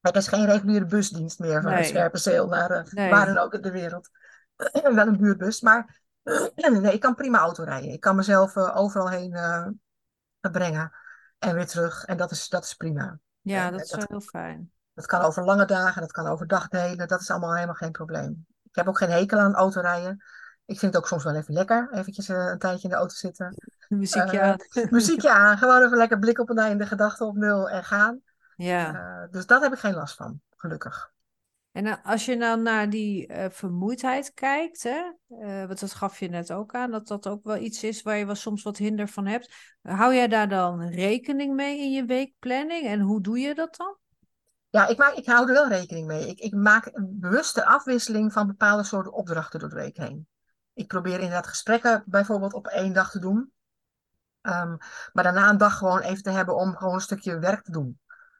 Er is geen reguliere busdienst meer van nee. Scherpenzeel naar uh, nee. waar dan ook in de wereld. Wel een buurtbus, maar nee, ik kan prima auto rijden. Ik kan mezelf uh, overal heen uh, brengen en weer terug en dat is, dat is prima. Ja, en, dat is dat, heel fijn. Dat kan over lange dagen, dat kan over dagdelen, dat is allemaal helemaal geen probleem. Ik heb ook geen hekel aan autorijden. Ik vind het ook soms wel even lekker, eventjes een tijdje in de auto zitten. Muziekje uh, aan. Muziekje aan, gewoon even lekker blik op en in de gedachten op nul en gaan. Ja. Uh, dus daar heb ik geen last van, gelukkig. En als je nou naar die uh, vermoeidheid kijkt, hè, uh, want dat gaf je net ook aan, dat dat ook wel iets is waar je wel soms wat hinder van hebt. Hou jij daar dan rekening mee in je weekplanning en hoe doe je dat dan? Ja, ik, maak, ik hou er wel rekening mee. Ik, ik maak een bewuste afwisseling van bepaalde soorten opdrachten door de week heen. Ik probeer inderdaad gesprekken bijvoorbeeld op één dag te doen. Um, maar daarna een dag gewoon even te hebben om gewoon een stukje werk te doen. Een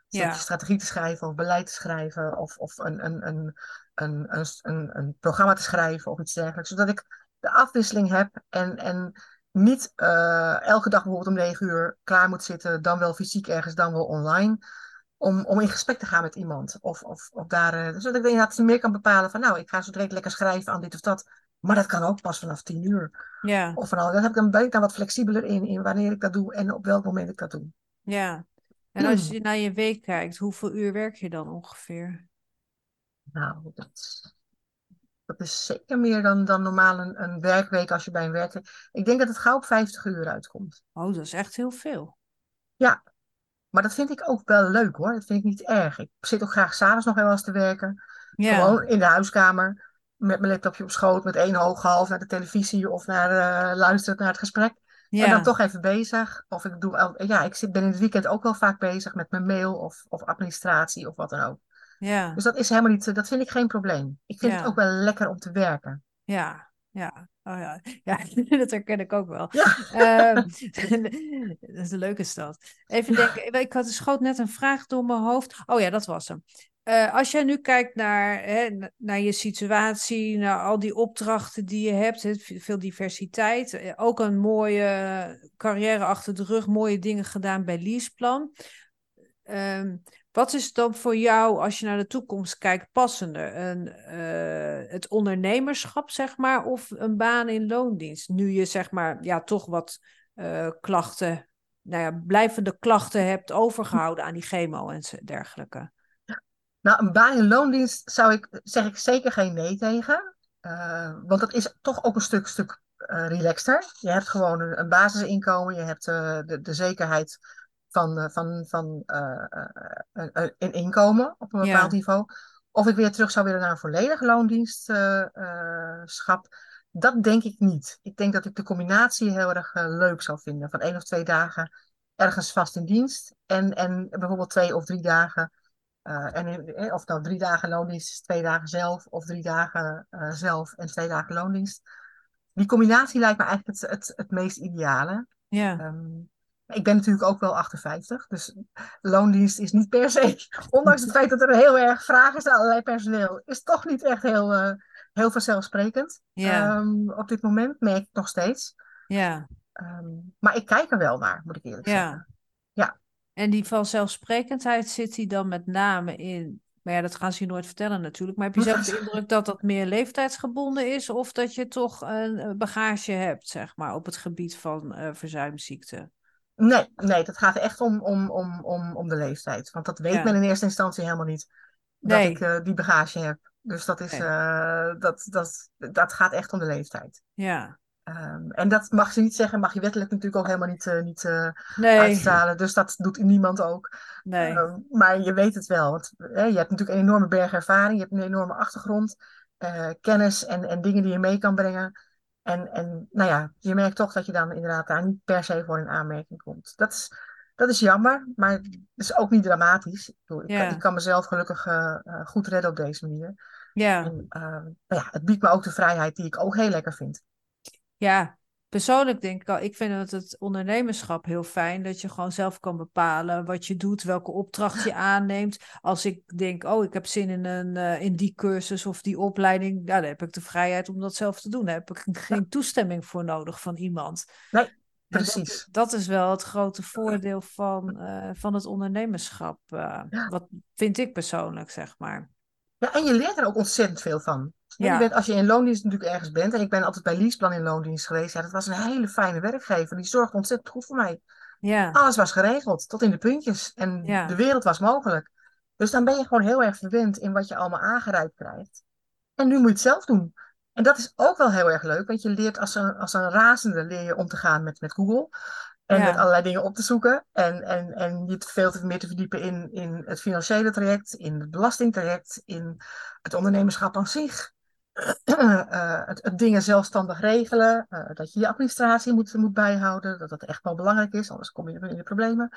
ja. stukje strategie te schrijven of beleid te schrijven. Of, of een, een, een, een, een, een, een programma te schrijven of iets dergelijks. Zodat ik de afwisseling heb en, en niet uh, elke dag bijvoorbeeld om negen uur klaar moet zitten. Dan wel fysiek ergens, dan wel online. Om, om in gesprek te gaan met iemand. Of, of, of daar, uh, zodat ik inderdaad meer kan bepalen van nou, ik ga zo direct lekker schrijven aan dit of dat. Maar dat kan ook pas vanaf tien uur. Ja. Of vanaf, dan heb ik dan, ben ik daar wat flexibeler in, in wanneer ik dat doe en op welk moment ik dat doe. Ja, en als je naar je week kijkt, hoeveel uur werk je dan ongeveer? Nou, dat, dat is zeker meer dan, dan normaal een, een werkweek als je bij een werkweek... Ik denk dat het gauw op vijftig uur uitkomt. Oh, dat is echt heel veel. Ja, Maar dat vind ik ook wel leuk hoor. Dat vind ik niet erg. Ik zit ook graag 's avonds nog wel eens te werken. Yeah. Gewoon in de huiskamer. Met mijn laptopje op schoot. Met één hoog half naar de televisie. Of naar uh, luisteren naar het gesprek. Yeah. En dan toch even bezig. Of ik doe, ja, ik zit, ben in het weekend ook wel vaak bezig. Met mijn mail of, of administratie. Of wat dan ook. Yeah. Dus dat is helemaal niet. Dat vind ik geen probleem. Ik vind yeah. het ook wel lekker om te werken. Ja. Yeah. Ja, oh ja. ja, dat herken ik ook wel. Ja. Uh, dat is leuk is dat. Even denken, ik had schoot net een vraag door mijn hoofd. Oh ja, dat was hem. Uh, als jij nu kijkt naar, hè, naar je situatie, naar al die opdrachten die je hebt, hè, veel diversiteit, ook een mooie carrière achter de rug, mooie dingen gedaan bij Leaseplan. Uh, Wat is dan voor jou, als je naar de toekomst kijkt, passender? Een, uh, het ondernemerschap, zeg maar, of een baan in loondienst? Nu je, zeg maar, ja, toch wat uh, klachten, nou ja, blijvende klachten hebt overgehouden aan die chemo en dergelijke. Nou, een baan in loondienst zou ik, zeg ik zeker geen nee tegen. Uh, want dat is toch ook een stuk, stuk uh, relaxter. Je hebt gewoon een, een basisinkomen, je hebt uh, de, de zekerheid... van, van, van uh, uh, een inkomen op een bepaald ja. niveau. Of ik weer terug zou willen naar een volledig loondienstschap. Uh, uh, dat denk ik niet. Ik denk dat ik de combinatie heel erg uh, leuk zou vinden. Van één of twee dagen ergens vast in dienst. En, en bijvoorbeeld twee of drie dagen. Uh, en, eh, of dan drie dagen loondienst, twee dagen zelf. Of drie dagen uh, zelf en twee dagen loondienst. Die combinatie lijkt me eigenlijk het, het, het meest ideale. Ja. Um, Ik ben natuurlijk ook wel achtenvijftig, dus loondienst is niet per se... Ondanks het feit dat er heel erg vraag is naar allerlei personeel... is toch niet echt heel, uh, heel vanzelfsprekend. Yeah. Um, op dit moment merk ik nog steeds. Yeah. Um, maar ik kijk er wel naar, moet ik eerlijk yeah. zeggen. Ja. En die vanzelfsprekendheid zit die dan met name in... Maar ja, dat gaan ze je nooit vertellen natuurlijk. Maar heb je zelf de indruk dat dat meer leeftijdsgebonden is... of dat je toch een bagage hebt, zeg maar... op het gebied van uh, verzuimziekte? Nee, nee, dat gaat echt om, om, om, om, om de leeftijd. Want dat weet ja. men in eerste instantie helemaal niet. Dat nee. ik uh, die bagage heb. Dus dat, is, nee. uh, dat, dat, dat gaat echt om de leeftijd. Ja. Um, en dat mag ze niet zeggen. Mag je wettelijk natuurlijk ook helemaal niet, uh, niet uh, nee. uitstralen. Dus dat doet niemand ook. Nee. Uh, maar je weet het wel. Want uh, je hebt natuurlijk een enorme berg ervaring. Je hebt een enorme achtergrond. Uh, kennis en, en dingen die je mee kan brengen. En, en nou ja, je merkt toch dat je dan inderdaad daar niet per se voor in aanmerking komt. Dat is, dat is jammer, maar het is ook niet dramatisch. Ik, bedoel, yeah. ik, kan, ik kan mezelf gelukkig uh, goed redden op deze manier. Yeah. En, uh, nou ja, het biedt me ook de vrijheid die ik ook heel lekker vind. Ja, persoonlijk denk ik al. Ik vind dat het ondernemerschap heel fijn. Dat je gewoon zelf kan bepalen wat je doet. Welke opdracht je aanneemt. Als ik denk, oh, ik heb zin in, een, uh, in die cursus of die opleiding. Nou, dan heb ik de vrijheid om dat zelf te doen. Daar heb ik geen toestemming voor nodig van iemand. Nee, precies. Dat, dat is wel het grote voordeel van, uh, van het ondernemerschap. Uh, ja. Wat vind ik persoonlijk, zeg maar. Ja, en je leert er ook ontzettend veel van. Ja. Je bent, als je in loondienst natuurlijk ergens bent... en ik ben altijd bij Leaseplan in loondienst geweest... Ja, dat was een hele fijne werkgever. Die zorgde ontzettend goed voor mij. Ja. Alles was geregeld, tot in de puntjes. En ja. de wereld was mogelijk. Dus dan ben je gewoon heel erg verwend... in wat je allemaal aangereikt krijgt. En nu moet je het zelf doen. En dat is ook wel heel erg leuk... want je leert als een, als een razende leer je om te gaan met, met Google... en ja. met allerlei dingen op te zoeken... en, en, en je veel meer te verdiepen in, in het financiële traject... in het belastingtraject... in het ondernemerschap aan zich... Uh, het, het dingen zelfstandig regelen, uh, dat je je administratie moet, moet bijhouden, dat dat echt wel belangrijk is, anders kom je in de problemen.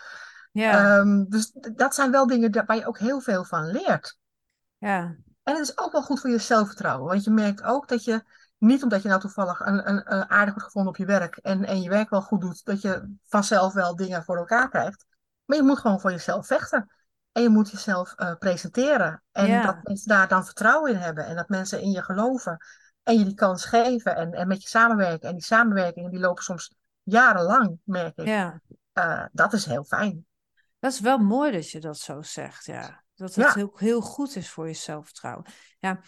Ja. Um, dus d- dat zijn wel dingen waar je ook heel veel van leert. Ja. En het is ook wel goed voor je zelfvertrouwen, want je merkt ook dat je, niet omdat je nou toevallig een, een, een aardig wordt gevonden op je werk en, en je werk wel goed doet, dat je vanzelf wel dingen voor elkaar krijgt, maar je moet gewoon voor jezelf vechten. En je moet jezelf uh, presenteren. En ja. dat mensen daar dan vertrouwen in hebben. En dat mensen in je geloven. En je die kans geven. En, en met je samenwerken. En die samenwerkingen die lopen soms jarenlang, merk ik. Ja. Uh, dat is heel fijn. Dat is wel mooi dat je dat zo zegt, ja. Dat het ja. heel, heel goed is voor je zelfvertrouwen. Ja,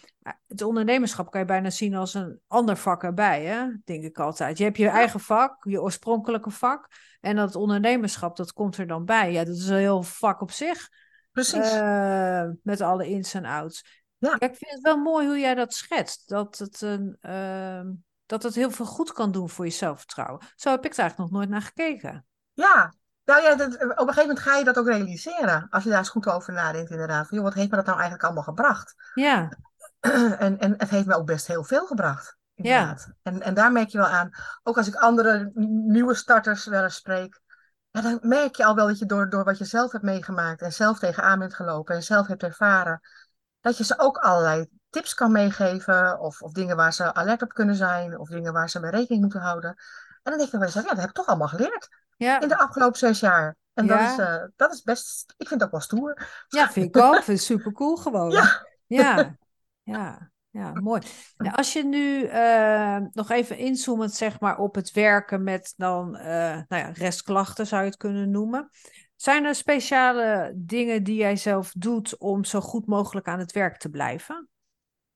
het ondernemerschap kan je bijna zien als een ander vak erbij, hè? Denk ik altijd. Je hebt je ja. eigen vak, je oorspronkelijke vak. En dat ondernemerschap, dat komt er dan bij. Ja, dat is een heel vak op zich. Precies. Uh, met alle ins en outs. Ja. Ja, ik vind het wel mooi hoe jij dat schetst. Dat het, een, uh, dat het heel veel goed kan doen voor je zelfvertrouwen. Zo heb ik daar eigenlijk nog nooit naar gekeken. Ja, Nou ja, dat, op een gegeven moment ga je dat ook realiseren. Als je daar eens goed over nadenkt inderdaad. Van, joh, wat heeft me dat nou eigenlijk allemaal gebracht? Ja. En, en het heeft me ook best heel veel gebracht. Inderdaad. Ja. En, en daar merk je wel aan. Ook als ik andere nieuwe starters wel eens spreek. Ja, dan merk je al wel dat je door, door wat je zelf hebt meegemaakt. En zelf tegenaan bent gelopen. En zelf hebt ervaren. Dat je ze ook allerlei tips kan meegeven. Of, of dingen waar ze alert op kunnen zijn. Of dingen waar ze mee rekening moeten houden. En dan denk je wel eens, ja, dat heb ik toch allemaal geleerd. Ja. In de afgelopen zes jaar. En ja. dat, is, uh, dat is best... Ik vind het ook wel stoer. Ja, vind ik ook. Ik vind het supercool gewoon. Ja. Ja. Ja. Ja, mooi. Nou, als je nu uh, nog even inzoomend zeg maar, op het werken met dan, uh, nou ja, restklachten zou je het kunnen noemen. Zijn er speciale dingen die jij zelf doet om zo goed mogelijk aan het werk te blijven?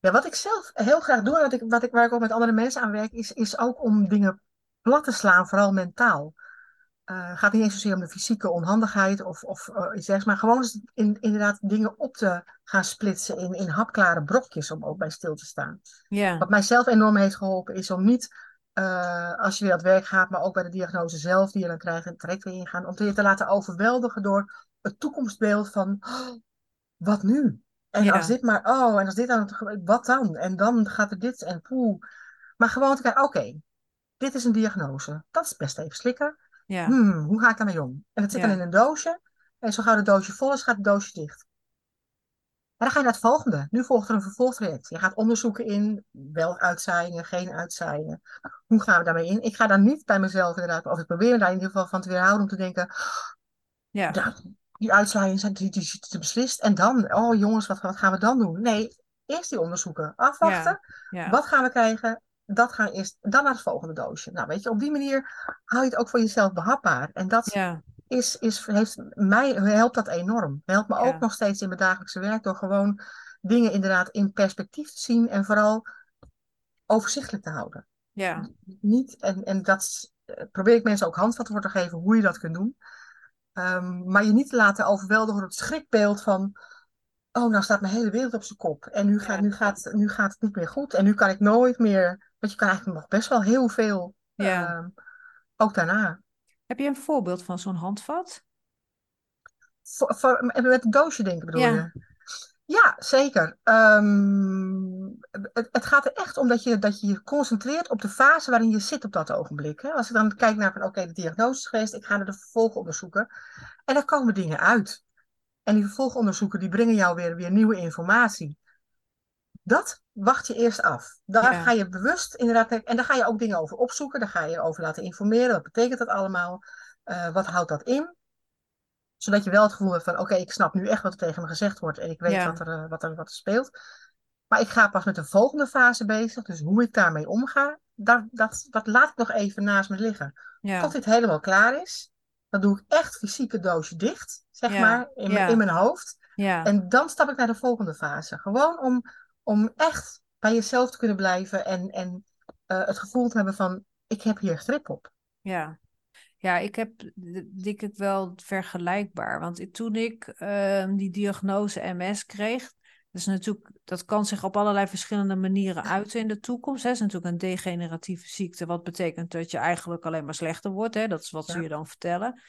Ja, wat ik zelf heel graag doe, wat ik, wat ik, waar ik ook met andere mensen aan werk, is, is ook om dingen plat te slaan, vooral mentaal. Het uh, gaat niet eens zozeer om de fysieke onhandigheid of, of uh, iets dergelijks, maar gewoon in, inderdaad dingen op te gaan splitsen in, in hapklare brokjes om ook bij stil te staan. Yeah. Wat mij zelf enorm heeft geholpen is om niet, uh, als je weer aan het werk gaat, maar ook bij de diagnose zelf die je dan krijgt en direct weer ingaan, om je te laten overweldigen door het toekomstbeeld van, oh, wat nu? En yeah. als dit maar, oh, en als dit dan, wat dan? En dan gaat er dit en poeh. Maar gewoon te kijken, oké, okay, dit is een diagnose. Dat is best even slikken. Ja. Hmm, hoe ga ik daarmee om? En dat zit ja. dan in een doosje. En zo gauw de doosje vol is, gaat het doosje dicht. En dan ga je naar het volgende. Nu volgt er een vervolgtraject. Je gaat onderzoeken in wel uitzaaien, geen uitzaaien. Hoe gaan we daarmee in? Ik ga daar niet bij mezelf inderdaad, of ik probeer daar in ieder geval van te weerhouden om te denken, ja. nou, die uitzaaien zijn die, die, die beslist. En dan, oh jongens, wat, wat gaan we dan doen? Nee, eerst die onderzoeken. Afwachten. Ja. Ja. Wat gaan we krijgen? Dat gaan eerst, dan naar het volgende doosje. Nou, weet je, op die manier hou je het ook voor jezelf behapbaar. En dat ja. is, is, heeft mij, helpt dat enorm. Helpt me ja. ook nog steeds in mijn dagelijkse werk door gewoon dingen inderdaad in perspectief te zien en vooral overzichtelijk te houden. Ja. Niet, en, en dat probeer ik mensen ook handvatten voor te geven hoe je dat kunt doen. Um, maar je niet te laten overweldigen door het schrikbeeld van, oh, nou staat mijn hele wereld op zijn kop. En nu gaat, ja. nu, gaat, nu gaat het niet meer goed. En nu kan ik nooit meer. Want je kan eigenlijk nog best wel heel veel. Ja. Uh, ook daarna. Heb je een voorbeeld van zo'n handvat? Voor, voor, met een doosje denken bedoel ja. je? Ja, zeker. Um, het, het gaat er echt om dat je, dat je je concentreert op de fase waarin je zit op dat ogenblik. Hè? Als ik dan kijk naar van oké, okay, de diagnose is geweest. Ik ga naar de vervolgen onderzoeken. En daar komen dingen uit. En die vervolgonderzoeken die brengen jou weer, weer nieuwe informatie. Dat wacht je eerst af. Daar ja. ga je bewust inderdaad. En daar ga je ook dingen over opzoeken. Daar ga je over laten informeren. Wat betekent dat allemaal? Uh, wat houdt dat in? Zodat je wel het gevoel hebt van oké, okay, ik snap nu echt wat er tegen me gezegd wordt. En ik weet ja. wat, er, wat, er, wat er speelt. Maar ik ga pas met de volgende fase bezig. Dus hoe ik daarmee omga. Daar, dat, dat laat ik nog even naast me liggen. Ja. Tot dit helemaal klaar is. Dan doe ik echt fysieke doosje dicht, zeg ja, maar, in, ja. in mijn hoofd. Ja. En dan stap ik naar de volgende fase. Gewoon om, om echt bij jezelf te kunnen blijven en, en uh, het gevoel te hebben van, ik heb hier grip op. Ja, ja, ik heb denk ik wel vergelijkbaar. Want toen ik uh, die diagnose M S kreeg, dus natuurlijk, dat kan zich op allerlei verschillende manieren uiten in de toekomst. Het is natuurlijk een degeneratieve ziekte. Wat betekent dat je eigenlijk alleen maar slechter wordt. Hè? Dat is wat ja. ze je dan vertellen.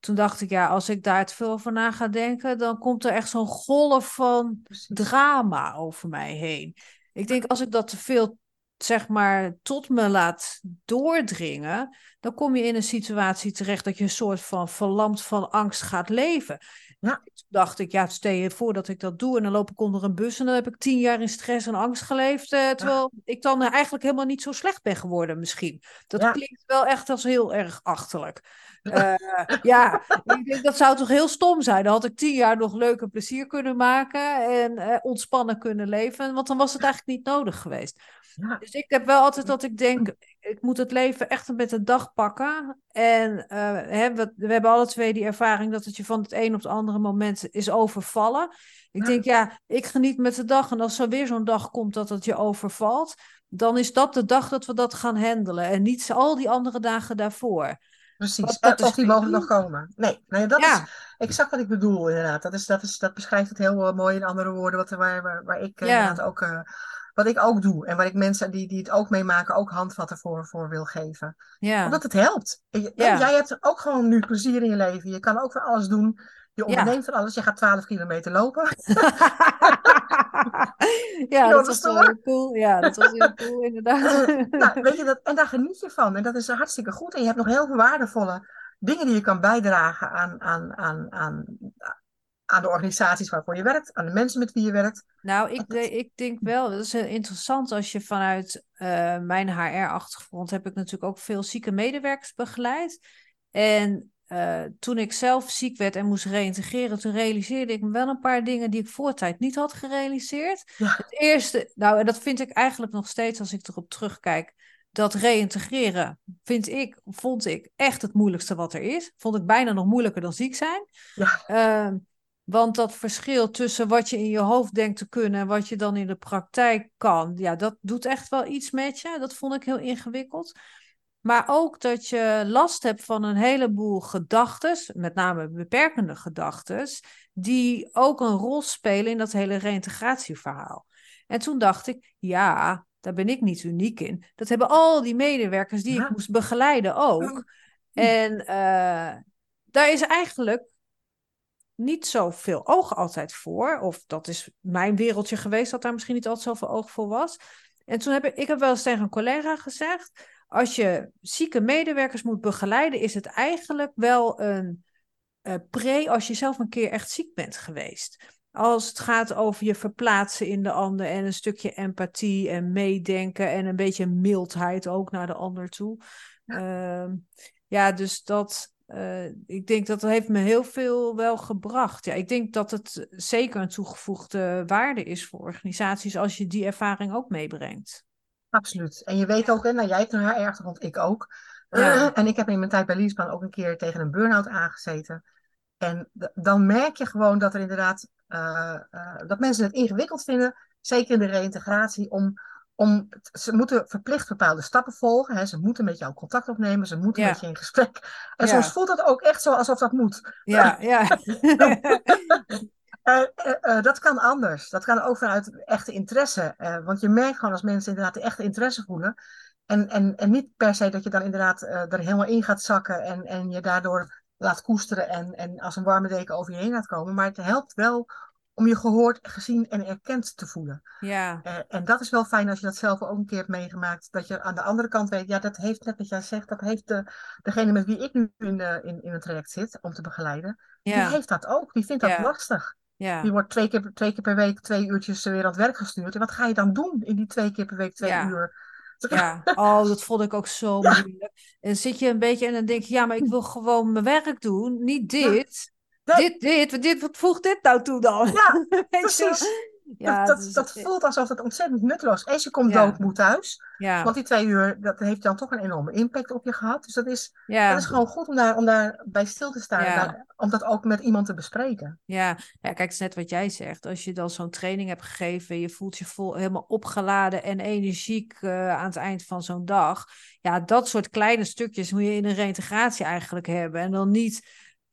Toen dacht ik, ja, als ik daar te veel over na ga denken, dan komt er echt zo'n golf van Precies. drama over mij heen. Ik denk, als ik dat te veel, zeg maar, tot me laat doordringen, dan kom je in een situatie terecht dat je een soort van verlamd van angst gaat leven. Ja. Toen dacht ik, ja, stel je voor dat ik dat doe en dan loop ik onder een bus en dan heb ik tien jaar in stress en angst geleefd, eh, terwijl ja. ik dan eigenlijk helemaal niet zo slecht ben geworden misschien. Dat ja. klinkt wel echt als heel erg achterlijk. Uh, ja, ik denk, dat zou toch heel stom zijn. Dan had ik tien jaar nog leuk en plezier kunnen maken en eh, ontspannen kunnen leven, want dan was het eigenlijk niet nodig geweest. Ja. Dus ik heb wel altijd dat ik denk, ik moet het leven echt met de dag pakken. En uh, hè, we, we hebben alle twee die ervaring dat het je van het een op het andere moment is overvallen. Ik ja. denk, ja, ik geniet met de dag. En als er weer zo'n dag komt dat het je overvalt, dan is dat de dag dat we dat gaan handelen. En niet al die andere dagen daarvoor. Precies, en of die mogen nog komen. Nee, nee dat ja. is exact wat ik bedoel inderdaad. Dat, is, dat, is, dat beschrijft het heel mooi in andere woorden, wat, waar, waar, waar ik ja. inderdaad ook... Uh, wat ik ook doe. En wat ik mensen die, die het ook meemaken ook handvatten voor, voor wil geven. Ja. Omdat het helpt. Je, ja. Jij hebt ook gewoon nu plezier in je leven. Je kan ook van alles doen. Je onderneemt ja. van alles. Je gaat twaalf kilometer lopen. ja, dat was heel cool. ja, dat was heel cool inderdaad. nou, weet je, dat, en daar geniet je van. En dat is hartstikke goed. En je hebt nog heel veel waardevolle dingen die je kan bijdragen aan... aan, aan, aan Aan de organisaties waarvoor je werkt, aan de mensen met wie je werkt. Nou, ik, ik denk wel, dat is interessant als je vanuit uh, mijn H R-achtergrond... heb ik natuurlijk ook veel zieke medewerkers begeleid. En uh, toen ik zelf ziek werd en moest reïntegreren... toen realiseerde ik me wel een paar dingen die ik voortijd niet had gerealiseerd. Ja. Het eerste, nou, en dat vind ik eigenlijk nog steeds als ik erop terugkijk... dat reïntegreren vind ik, vond ik echt het moeilijkste wat er is. Vond ik bijna nog moeilijker dan ziek zijn. Ja. Uh, Want dat verschil tussen wat je in je hoofd denkt te kunnen... en wat je dan in de praktijk kan... ja, dat doet echt wel iets met je. Dat vond ik heel ingewikkeld. Maar ook dat je last hebt van een heleboel gedachtes... met name beperkende gedachtes... die ook een rol spelen in dat hele reïntegratieverhaal. En toen dacht ik, ja, daar ben ik niet uniek in. Dat hebben al die medewerkers die ja. ik moest begeleiden ook. En uh, daar is eigenlijk... niet zoveel oog altijd voor. Of dat is mijn wereldje geweest... dat daar misschien niet altijd zoveel oog voor was. En toen heb ik... Ik heb wel eens tegen een collega gezegd... als je zieke medewerkers moet begeleiden... is het eigenlijk wel een uh, pre... als je zelf een keer echt ziek bent geweest. Als het gaat over je verplaatsen in de ander... en een stukje empathie en meedenken... en een beetje mildheid ook naar de ander toe. Ja, uh, ja dus dat... Uh, ik denk dat dat heeft me heel veel wel gebracht. Ja, ik denk dat het zeker een toegevoegde waarde is voor organisaties... als je die ervaring ook meebrengt. Absoluut. En je weet ook, hè, nou, jij hebt een H R-achtergrond, ik ook. Ja. Uh, en ik heb in mijn tijd bij Leaseplan ook een keer tegen een burn-out aangezeten. En d- dan merk je gewoon dat er inderdaad... Uh, uh, dat mensen het ingewikkeld vinden, zeker in de reïntegratie... om, om ze moeten verplicht bepaalde stappen volgen. Hè. Ze moeten met jou contact opnemen. Ze moeten ja. met je in gesprek. En ja. soms voelt dat ook echt zo alsof dat moet. Ja, ja. uh, uh, uh, dat kan anders. Dat kan ook vanuit echte interesse. Uh, want je merkt gewoon als mensen inderdaad de echte interesse voelen. En, en, en niet per se dat je dan inderdaad uh, er helemaal in gaat zakken. En, en je daardoor laat koesteren. En, en als een warme deken over je heen laat komen. Maar het helpt wel... om je gehoord, gezien en erkend te voelen. Ja. Uh, en dat is wel fijn als je dat zelf ook een keer hebt meegemaakt. Dat je aan de andere kant weet, ja, dat heeft net wat jij zegt... dat heeft de, degene met wie ik nu in, de, in, in het traject zit, om te begeleiden... Ja. die heeft dat ook, die vindt dat ja. lastig. Ja. Die wordt twee keer, twee keer per week twee uurtjes weer aan het werk gestuurd. En wat ga je dan doen in die twee keer per week twee ja. uur? Ja, oh, dat vond ik ook zo ja. moeilijk. En zit je een beetje en dan denk je... ja, maar ik wil gewoon mijn werk doen, niet dit... Ja. Dat... Dit, dit, dit, wat voegt dit nou toe dan? Ja, precies. Ja, dat, dat, dus... dat voelt alsof het ontzettend nutteloos is. En je komt ja. doodmoe thuis. Ja. Want die twee uur, dat heeft dan toch een enorme impact op je gehad. Dus dat is, ja. dat is gewoon goed om daar, om daar bij stil te staan. Ja. Daar, om dat ook met iemand te bespreken. Ja. ja, kijk, het is net wat jij zegt. Als je dan zo'n training hebt gegeven... je voelt je vol, helemaal opgeladen en energiek uh, aan het eind van zo'n dag. Ja, dat soort kleine stukjes moet je in een reïntegratie eigenlijk hebben. En dan niet...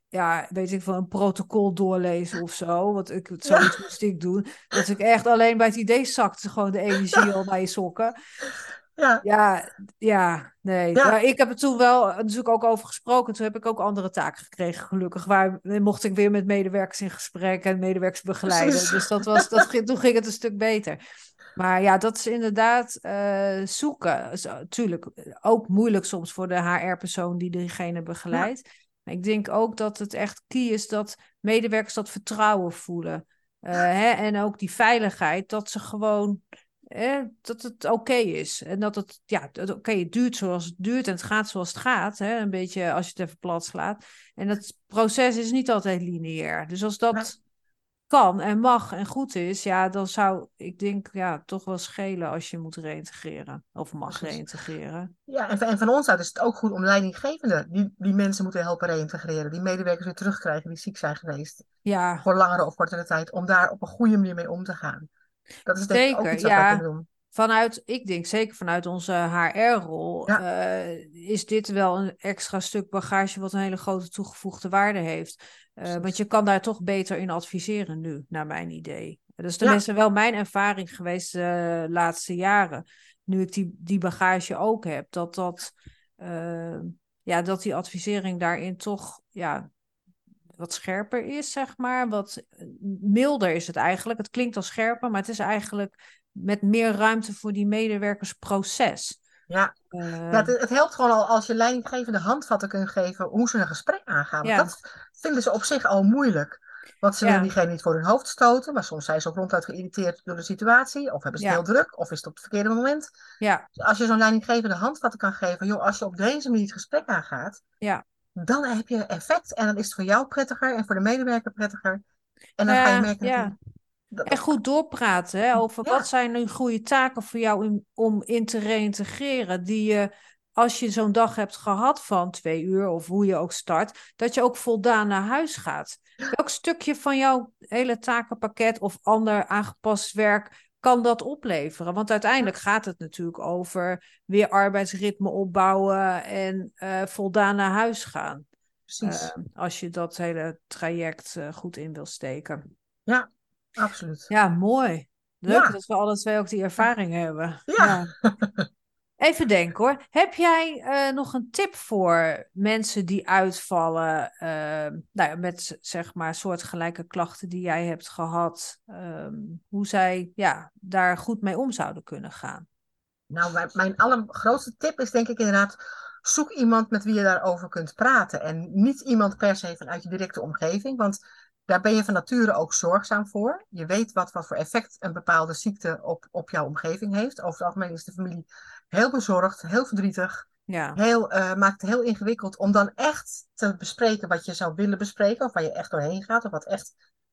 ja, weet ik veel, een protocol doorlezen of zo. Want ik het zoiets moest ik doen. Dat ik echt alleen bij het idee zakte gewoon de energie ja. al bij je sokken. Ja, ja, ja nee. Ja. Nou, ik heb er toen wel natuurlijk ook over gesproken. Toen heb ik ook andere taken gekregen, gelukkig. Waar mocht ik weer met medewerkers in gesprek en medewerkers begeleiden. Precies. Dus dat was, dat, toen ging het een stuk beter. Maar ja, dat is inderdaad uh, zoeken. Zo, tuurlijk, ook moeilijk soms voor de H R-persoon die diegene begeleidt. Ja. Ik denk ook dat het echt key is dat medewerkers dat vertrouwen voelen. Uh, hè? En ook die veiligheid, dat ze gewoon, hè, dat het oké okay is. En dat het, ja, het oké okay, duurt zoals het duurt en het gaat zoals het gaat. Hè? Een beetje als je het even plat slaat. En dat proces is niet altijd lineair. Dus als dat maar... kan en mag en goed is, ja, dan zou ik denk ja, toch wel schelen als je moet reïntegreren. Of mag Precies. reïntegreren. Ja, en van, en van ons uit is het ook goed om leidinggevenden die, die mensen moeten helpen reïntegreren. Die medewerkers weer terugkrijgen die ziek zijn geweest. Ja. Voor langere of kortere tijd. Om daar op een goede manier mee om te gaan. Dat is denk ik ook iets wat ja. we kunnen doen. Vanuit, ik denk zeker vanuit onze H R-rol, ja. uh, is dit wel een extra stuk bagage wat een hele grote toegevoegde waarde heeft. Uh, want je kan daar toch beter in adviseren nu, naar mijn idee. Dat is tenminste ja. wel mijn ervaring geweest de laatste jaren. Nu ik die, die bagage ook heb. Dat, dat, uh, ja, dat die advisering daarin toch ja, wat scherper is, zeg maar. Wat milder is het eigenlijk. Het klinkt als scherper, maar het is eigenlijk met meer ruimte voor die medewerkersproces. Ja, uh, ja het, het helpt gewoon al als je leidinggevende handvatten kunt geven hoe ze een gesprek aangaan. Ja. Dat vinden ze op zich al moeilijk. Want ze willen ja. diegene niet voor hun hoofd stoten. Maar soms zijn ze ook ronduit geïrriteerd door de situatie. Of hebben ze ja. heel druk. Of is het op het verkeerde moment. Ja. Als je zo'n leidinggevende handvatten kan geven. Joh, als je op deze manier het gesprek aangaat. Ja. Dan heb je effect. En dan is het voor jou prettiger. En voor de medewerker prettiger. En dan uh, ga je merken. Ja. Dat die... En goed doorpraten. Hè, over ja. wat zijn nu goede taken voor jou in, om in te reintegreren. Die je... als je zo'n dag hebt gehad van twee uur of hoe je ook start, dat je ook voldaan naar huis gaat. Welk stukje van jouw hele takenpakket of ander aangepast werk kan dat opleveren? Want uiteindelijk gaat het natuurlijk over weer arbeidsritme opbouwen en uh, voldaan naar huis gaan. Precies. Uh, als je dat hele traject uh, goed in wil steken. Ja, absoluut. Ja, mooi. Leuk ja. dat we alle twee ook die ervaring hebben. Ja. ja. Even denken hoor. Heb jij uh, nog een tip voor mensen die uitvallen uh, nou ja, met zeg maar soortgelijke klachten die jij hebt gehad? Um, hoe zij ja, daar goed mee om zouden kunnen gaan? Nou, mijn, mijn allergrootste tip is denk ik inderdaad, zoek iemand met wie je daarover kunt praten. En niet iemand per se vanuit je directe omgeving, want daar ben je van nature ook zorgzaam voor. Je weet wat, wat voor effect een bepaalde ziekte op, op jouw omgeving heeft. Over het algemeen is de familie heel bezorgd, heel verdrietig. Ja. Heel, uh, maakt het heel ingewikkeld om dan echt te bespreken wat je zou willen bespreken. Of waar je echt doorheen gaat. Of wat echt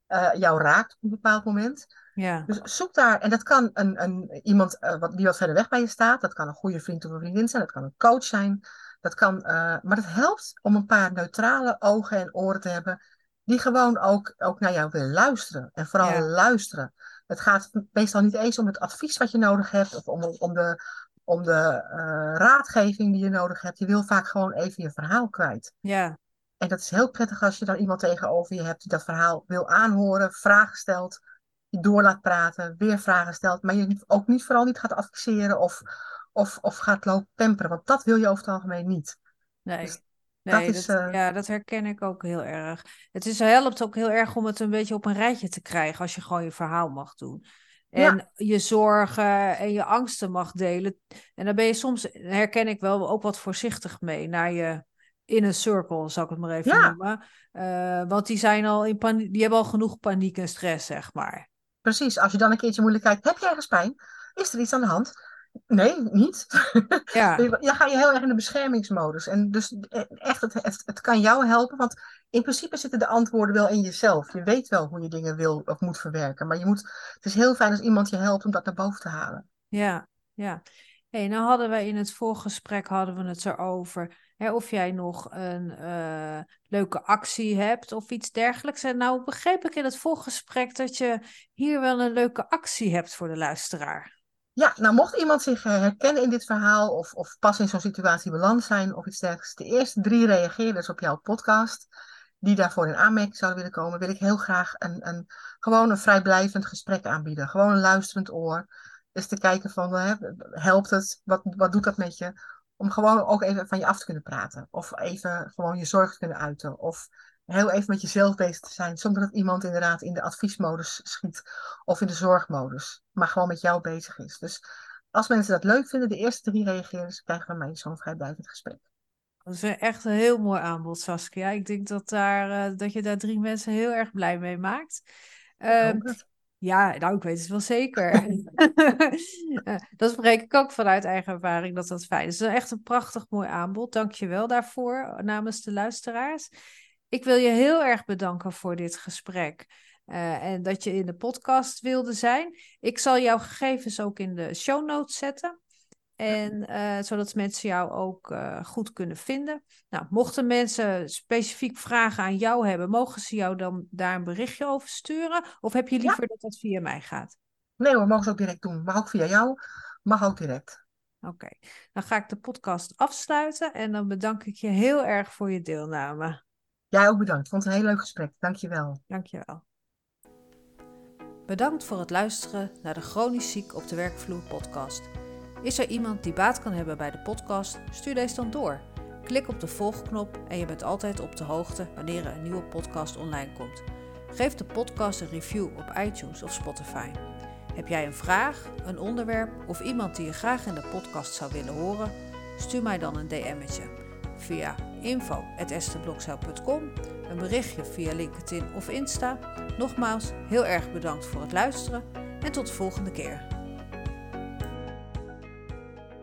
uh, jou raakt op een bepaald moment. Ja. Dus zoek daar. En dat kan een, een, iemand uh, wat, die wat verder weg bij je staat. Dat kan een goede vriend of een vriendin zijn. Dat kan een coach zijn. Dat kan, uh, maar het helpt om een paar neutrale ogen en oren te hebben. Die gewoon ook, ook naar jou willen luisteren. En vooral ja. luisteren. Het gaat meestal niet eens om het advies wat je nodig hebt. Of om, om de... om de uh, raadgeving die je nodig hebt. Je wil vaak gewoon even je verhaal kwijt. Ja. En dat is heel prettig als je dan iemand tegenover je hebt die dat verhaal wil aanhoren, vragen stelt, je door laat praten, weer vragen stelt, maar je ook niet vooral niet gaat adviseren of, of, of gaat lopen pamperen, want dat wil je over het algemeen niet. Nee. Dus nee, dat is, dat, uh... ja, dat herken ik ook heel erg. Het is, helpt ook heel erg om het een beetje op een rijtje te krijgen als je gewoon je verhaal mag doen. En ja. je zorgen en je angsten mag delen. En daar ben je soms, herken ik wel, ook wat voorzichtig mee. Naar je inner circle, zal ik het maar even ja. noemen. Uh, want die, zijn al in panie- die hebben al genoeg paniek en stress, zeg maar. Precies, als je dan een keertje moeilijk kijkt. Heb je ergens pijn? Is er iets aan de hand? Nee, niet. Ja. Dan ga je heel erg in de beschermingsmodus. En dus echt, het, het, het kan jou helpen. Want in principe zitten de antwoorden wel in jezelf. Je weet wel hoe je dingen wil of moet verwerken. Maar je moet, het is heel fijn als iemand je helpt om dat naar boven te halen. Ja, ja. Hey, nou hadden wij in het voorgesprek hadden we het erover. Hè, of jij nog een uh, leuke actie hebt of iets dergelijks. En nou begreep ik in het voorgesprek dat je hier wel een leuke actie hebt voor de luisteraar. Ja, nou mocht iemand zich herkennen in dit verhaal of, of pas in zo'n situatie beland zijn of iets dergelijks. De eerste drie reageerders op jouw podcast die daarvoor in aanmerking zouden willen komen, wil ik heel graag een, een, gewoon een vrijblijvend gesprek aanbieden. Gewoon een luisterend oor. Dus te kijken van, hè, helpt het? Wat, wat doet dat met je? Om gewoon ook even van je af te kunnen praten. Of even gewoon je zorg te kunnen uiten. Of heel even met jezelf bezig te zijn. Zonder dat iemand inderdaad in de adviesmodus schiet. Of in de zorgmodus. Maar gewoon met jou bezig is. Dus als mensen dat leuk vinden. De eerste drie reageerders krijgen van mij zo'n vrijblijvend gesprek. Dat is echt een heel mooi aanbod, Saskia. Ik denk dat, daar, uh, dat je daar drie mensen heel erg blij mee maakt. Uh, ja, nou ik weet het wel zeker. Dat spreek ik ook vanuit eigen ervaring. Dat dat fijn is. Dat is echt een prachtig mooi aanbod. Dank je wel daarvoor namens de luisteraars. Ik wil je heel erg bedanken voor dit gesprek uh, en dat je in de podcast wilde zijn. Ik zal jouw gegevens ook in de show notes zetten, en, uh, zodat mensen jou ook uh, goed kunnen vinden. Nou, mochten mensen specifiek vragen aan jou hebben, mogen ze jou dan daar een berichtje over sturen? Of heb je liever ja. dat dat via mij gaat? Nee hoor, mogen ze ook direct doen. Mag ook via jou, mag ook direct. Oké, okay. Dan ga ik de podcast afsluiten en dan bedank ik je heel erg voor je deelname. Jij ook bedankt. Ik vond het een heel leuk gesprek. Dank je wel. Dank je wel. Bedankt voor het luisteren naar de Chronisch Ziek op de Werkvloer podcast. Is er iemand die baat kan hebben bij de podcast? Stuur deze dan door. Klik op de volgknop en je bent altijd op de hoogte wanneer er een nieuwe podcast online komt. Geef de podcast een review op iTunes of Spotify. Heb jij een vraag, een onderwerp of iemand die je graag in de podcast zou willen horen? Stuur mij dan een D M'tje via info at esther blokzijl dot com, een berichtje via LinkedIn of Insta. Nogmaals, heel erg bedankt voor het luisteren en tot de volgende keer.